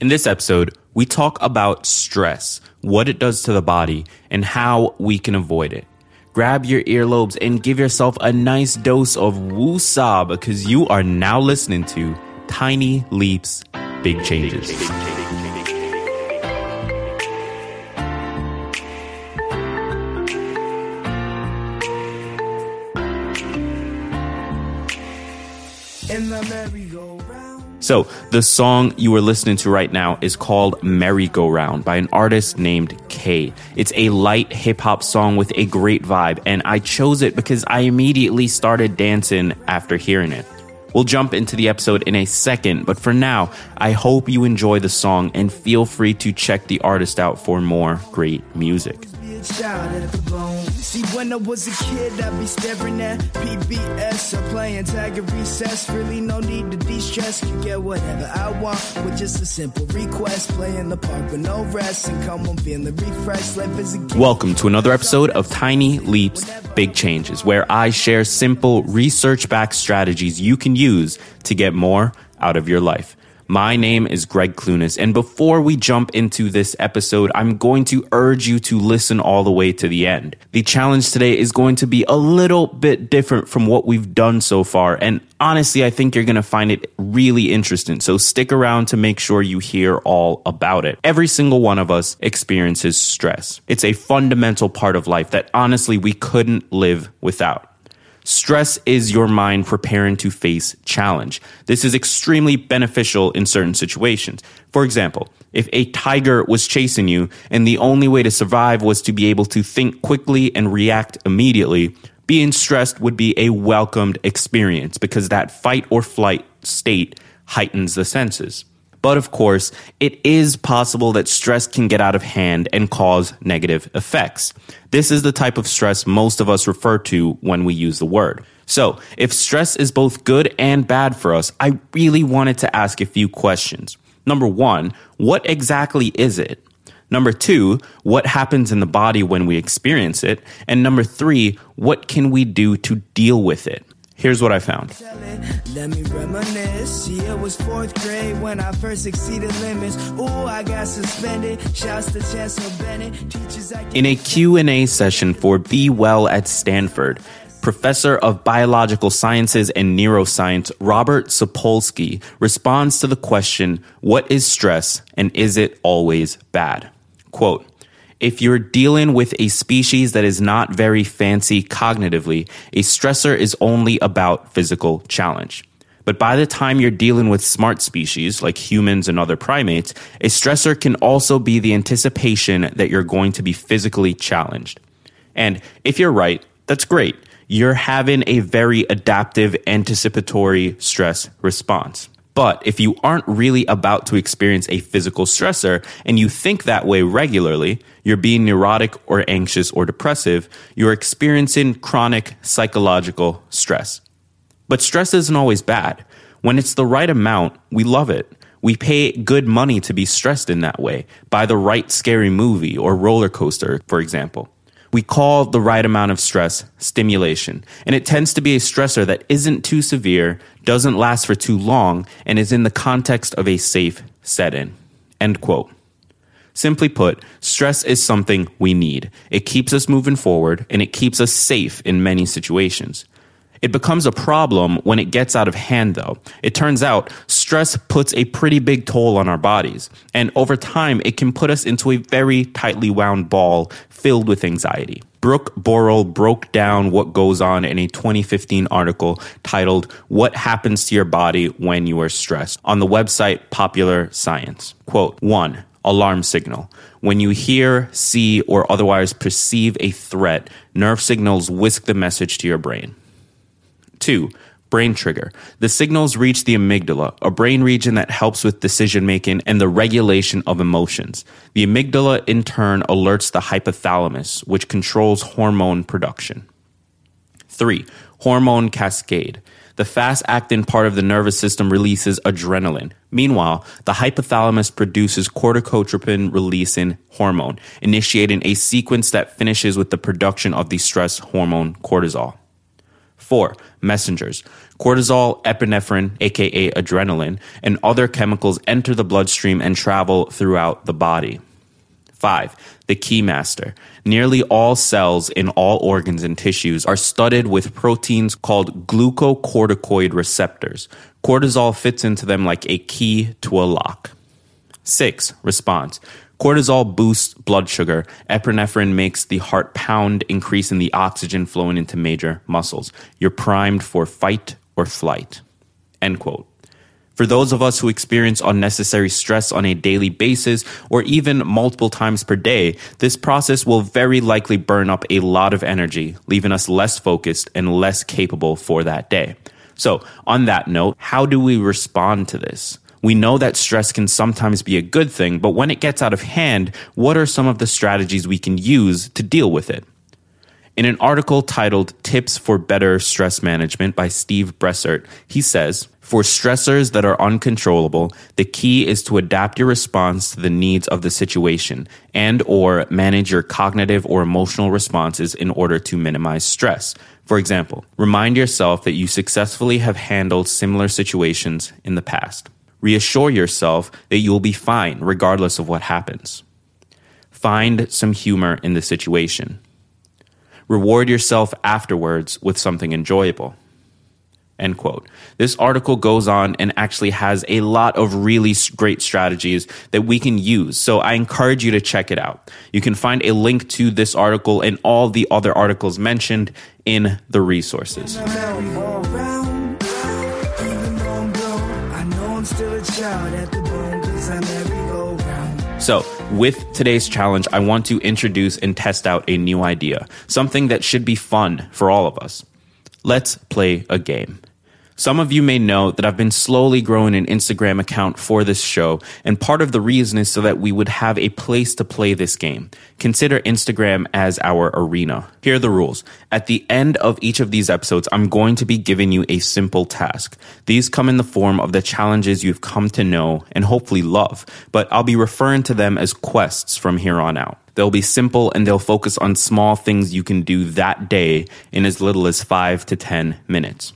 In this episode, we talk about stress, what it does to the body, and how we can avoid it. Grab your earlobes and give yourself a nice dose of woosah, because you are now listening to Tiny Leaps, Big Changes. In the Merry Go 'Round. So the song you are listening to right now is called Merry Go 'Round by an artist named CAYE. It's a light hip hop song with a great vibe, and I chose it because I immediately started dancing after hearing it. We'll jump into the episode in a second, but for now, I hope you enjoy the song and feel free to check the artist out for more great music. See, when I was a kid, I'd be staring at PBS or playing tag at recess. Really no need to de-stress. You get whatever I want with just a simple request. Play in the park with no rest and come on feeling refreshed. Life is a game. Welcome to another episode of Tiny Leaps, Big Changes, where I share simple research-backed strategies you can use to get more out of your life. My name is Greg Clunas, and before we jump into this episode, I'm going to urge you to listen all the way to the end. The challenge today is going to be a little bit different from what we've done so far, and honestly, I think you're going to find it really interesting, so stick around to make sure you hear all about it. Every single one of us experiences stress. It's a fundamental part of life that honestly we couldn't live without. Stress is your mind preparing to face challenge. This is extremely beneficial in certain situations. For example, if a tiger was chasing you and the only way to survive was to be able to think quickly and react immediately, being stressed would be a welcomed experience because that fight or flight state heightens the senses. But of course, it is possible that stress can get out of hand and cause negative effects. This is the type of stress most of us refer to when we use the word. So, if stress is both good and bad for us, I really wanted to ask a few questions. Number one, what exactly is it? Number two, what happens in the body when we experience it? And number three, what can we do to deal with it? Here's what I found. Let me reminisce. Yeah, it was fourth grade when I first exceeded limits. Ooh, I got suspended. Shouts to Chancellor Bennett. Teachers, in a Q&A session for Be Well at Stanford, Professor of Biological Sciences and Neuroscience Robert Sapolsky responds to the question, what is stress and is it always bad? Quote, if you're dealing with a species that is not very fancy cognitively, a stressor is only about physical challenge. But by the time you're dealing with smart species like humans and other primates, a stressor can also be the anticipation that you're going to be physically challenged. And if you're right, that's great. You're having a very adaptive anticipatory stress response. But if you aren't really about to experience a physical stressor and you think that way regularly, you're being neurotic or anxious or depressive, you're experiencing chronic psychological stress. But stress isn't always bad. When it's the right amount, we love it. We pay good money to be stressed in that way, by the right scary movie or roller coaster, for example. We call the right amount of stress stimulation, and it tends to be a stressor that isn't too severe, doesn't last for too long, and is in the context of a safe setting. End quote. Simply put, stress is something we need. It keeps us moving forward, and it keeps us safe in many situations. It becomes a problem when it gets out of hand, though. It turns out stress puts a pretty big toll on our bodies, and over time, it can put us into a very tightly wound ball filled with anxiety. Brooke Borel broke down what goes on in a 2015 article titled, "What Happens to Your Body When You Are Stressed?" on the website Popular Science. Quote, 1. Alarm signal. When you hear, see, or otherwise perceive a threat, nerve signals whisk the message to your brain. 2. Brain trigger. The signals reach the amygdala, a brain region that helps with decision-making and the regulation of emotions. The amygdala, in turn, alerts the hypothalamus, which controls hormone production. 3. Hormone cascade. The fast-acting part of the nervous system releases adrenaline. Meanwhile, the hypothalamus produces corticotropin-releasing hormone, initiating a sequence that finishes with the production of the stress hormone cortisol. 4. Messengers. Cortisol, epinephrine, aka adrenaline, and other chemicals enter the bloodstream and travel throughout the body. 5. The key master. Nearly all cells in all organs and tissues are studded with proteins called glucocorticoid receptors. Cortisol fits into them like a key to a lock. 6. Response. Cortisol boosts blood sugar. Epinephrine makes the heart pound, increasing the oxygen flowing into major muscles. You're primed for fight or flight. End quote. For those of us who experience unnecessary stress on a daily basis, or even multiple times per day, this process will very likely burn up a lot of energy, leaving us less focused and less capable for that day. So, on that note, how do we respond to this? We know that stress can sometimes be a good thing, but when it gets out of hand, what are some of the strategies we can use to deal with it? In an article titled "Tips for Better Stress Management" by Steve Bressert, he says, "For stressors that are uncontrollable, the key is to adapt your response to the needs of the situation and/or manage your cognitive or emotional responses in order to minimize stress. For example, remind yourself that you successfully have handled similar situations in the past. Reassure yourself that you will be fine regardless of what happens. Find some humor in the situation. Reward yourself afterwards with something enjoyable." End quote. This article goes on and actually has a lot of really great strategies that we can use, so I encourage you to check it out. You can find a link to this article and all the other articles mentioned in the resources. So, with today's challenge, I want to introduce and test out a new idea, something that should be fun for all of us. Let's play a game. Some of you may know that I've been slowly growing an Instagram account for this show, and part of the reason is so that we would have a place to play this game. Consider Instagram as our arena. Here are the rules. At the end of each of these episodes, I'm going to be giving you a simple task. These come in the form of the challenges you've come to know and hopefully love, but I'll be referring to them as quests from here on out. They'll be simple and they'll focus on small things you can do that day in as little as 5 to 10 minutes.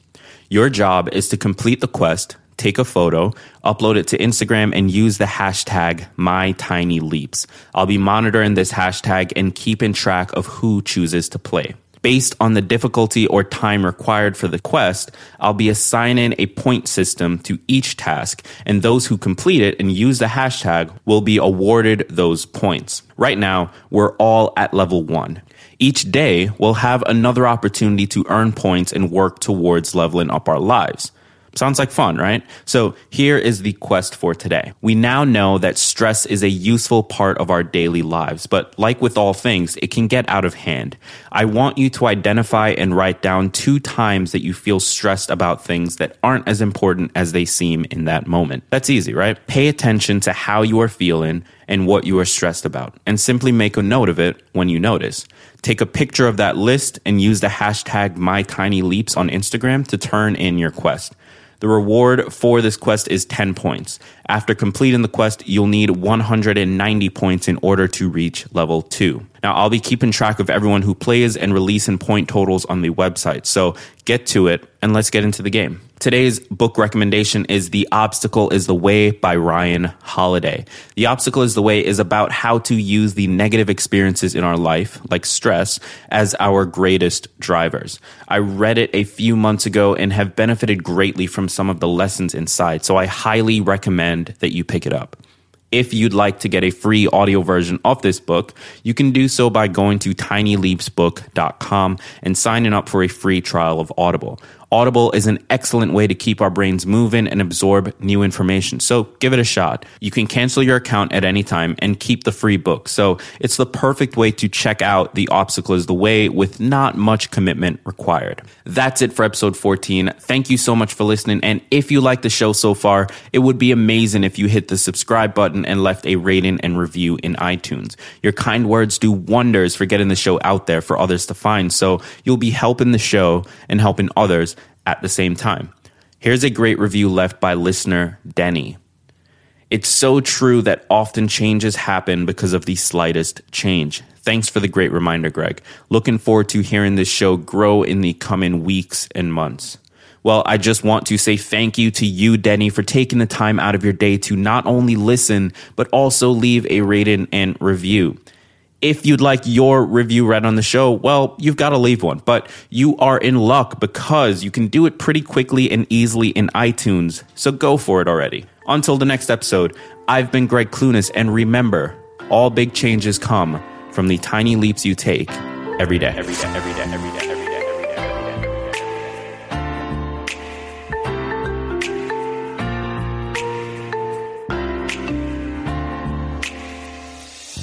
Your job is to complete the quest, take a photo, upload it to Instagram, and use the hashtag #MyTinyLeaps. I'll be monitoring this hashtag and keeping track of who chooses to play. Based on the difficulty or time required for the quest, I'll be assigning a point system to each task, and those who complete it and use the hashtag will be awarded those points. Right now, we're all at level 1. Each day, we'll have another opportunity to earn points and work towards leveling up our lives. Sounds like fun, right? So here is the quest for today. We now know that stress is a useful part of our daily lives, but like with all things, it can get out of hand. I want you to identify and write down 2 times that you feel stressed about things that aren't as important as they seem in that moment. That's easy, right? Pay attention to how you are feeling and what you are stressed about, and simply make a note of it when you notice. Take a picture of that list and use the hashtag #MyTinyLeaps on Instagram to turn in your quest. The reward for this quest is 10 points. After completing the quest, you'll need 190 points in order to reach level 2. Now, I'll be keeping track of everyone who plays and releasing point totals on the website, so get to it and let's get into the game. Today's book recommendation is The Obstacle is the Way by Ryan Holiday. The Obstacle is the Way is about how to use the negative experiences in our life, like stress, as our greatest drivers. I read it a few months ago and have benefited greatly from some of the lessons inside, so I highly recommend that you pick it up. If you'd like to get a free audio version of this book, you can do so by going to tinyleapsbook.com and signing up for a free trial of Audible. Audible is an excellent way to keep our brains moving and absorb new information, so give it a shot. You can cancel your account at any time and keep the free book, so it's the perfect way to check out The Obstacle is the Way with not much commitment required. That's it for episode 14. Thank you so much for listening, and if you like the show so far, it would be amazing if you hit the subscribe button and left a rating and review in iTunes. Your kind words do wonders for getting the show out there for others to find, so you'll be helping the show and helping others at the same time. Here's a great review left by listener Denny. It's so true that often changes happen because of the slightest change. Thanks for the great reminder, Greg. Looking forward to hearing this show grow in the coming weeks and months. Well, I just want to say thank you to you, Denny, for taking the time out of your day to not only listen, but also leave a rating and review. If you'd like your review read on the show, well, you've got to leave one, but you are in luck because you can do it pretty quickly and easily in iTunes, so go for it already. Until the next episode, I've been Greg Clunas, and remember, all big changes come from the tiny leaps you take every day.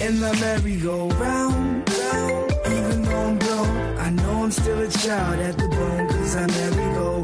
In the merry go round, even though I'm grown, I know I'm still a child at the bone, cause I merry go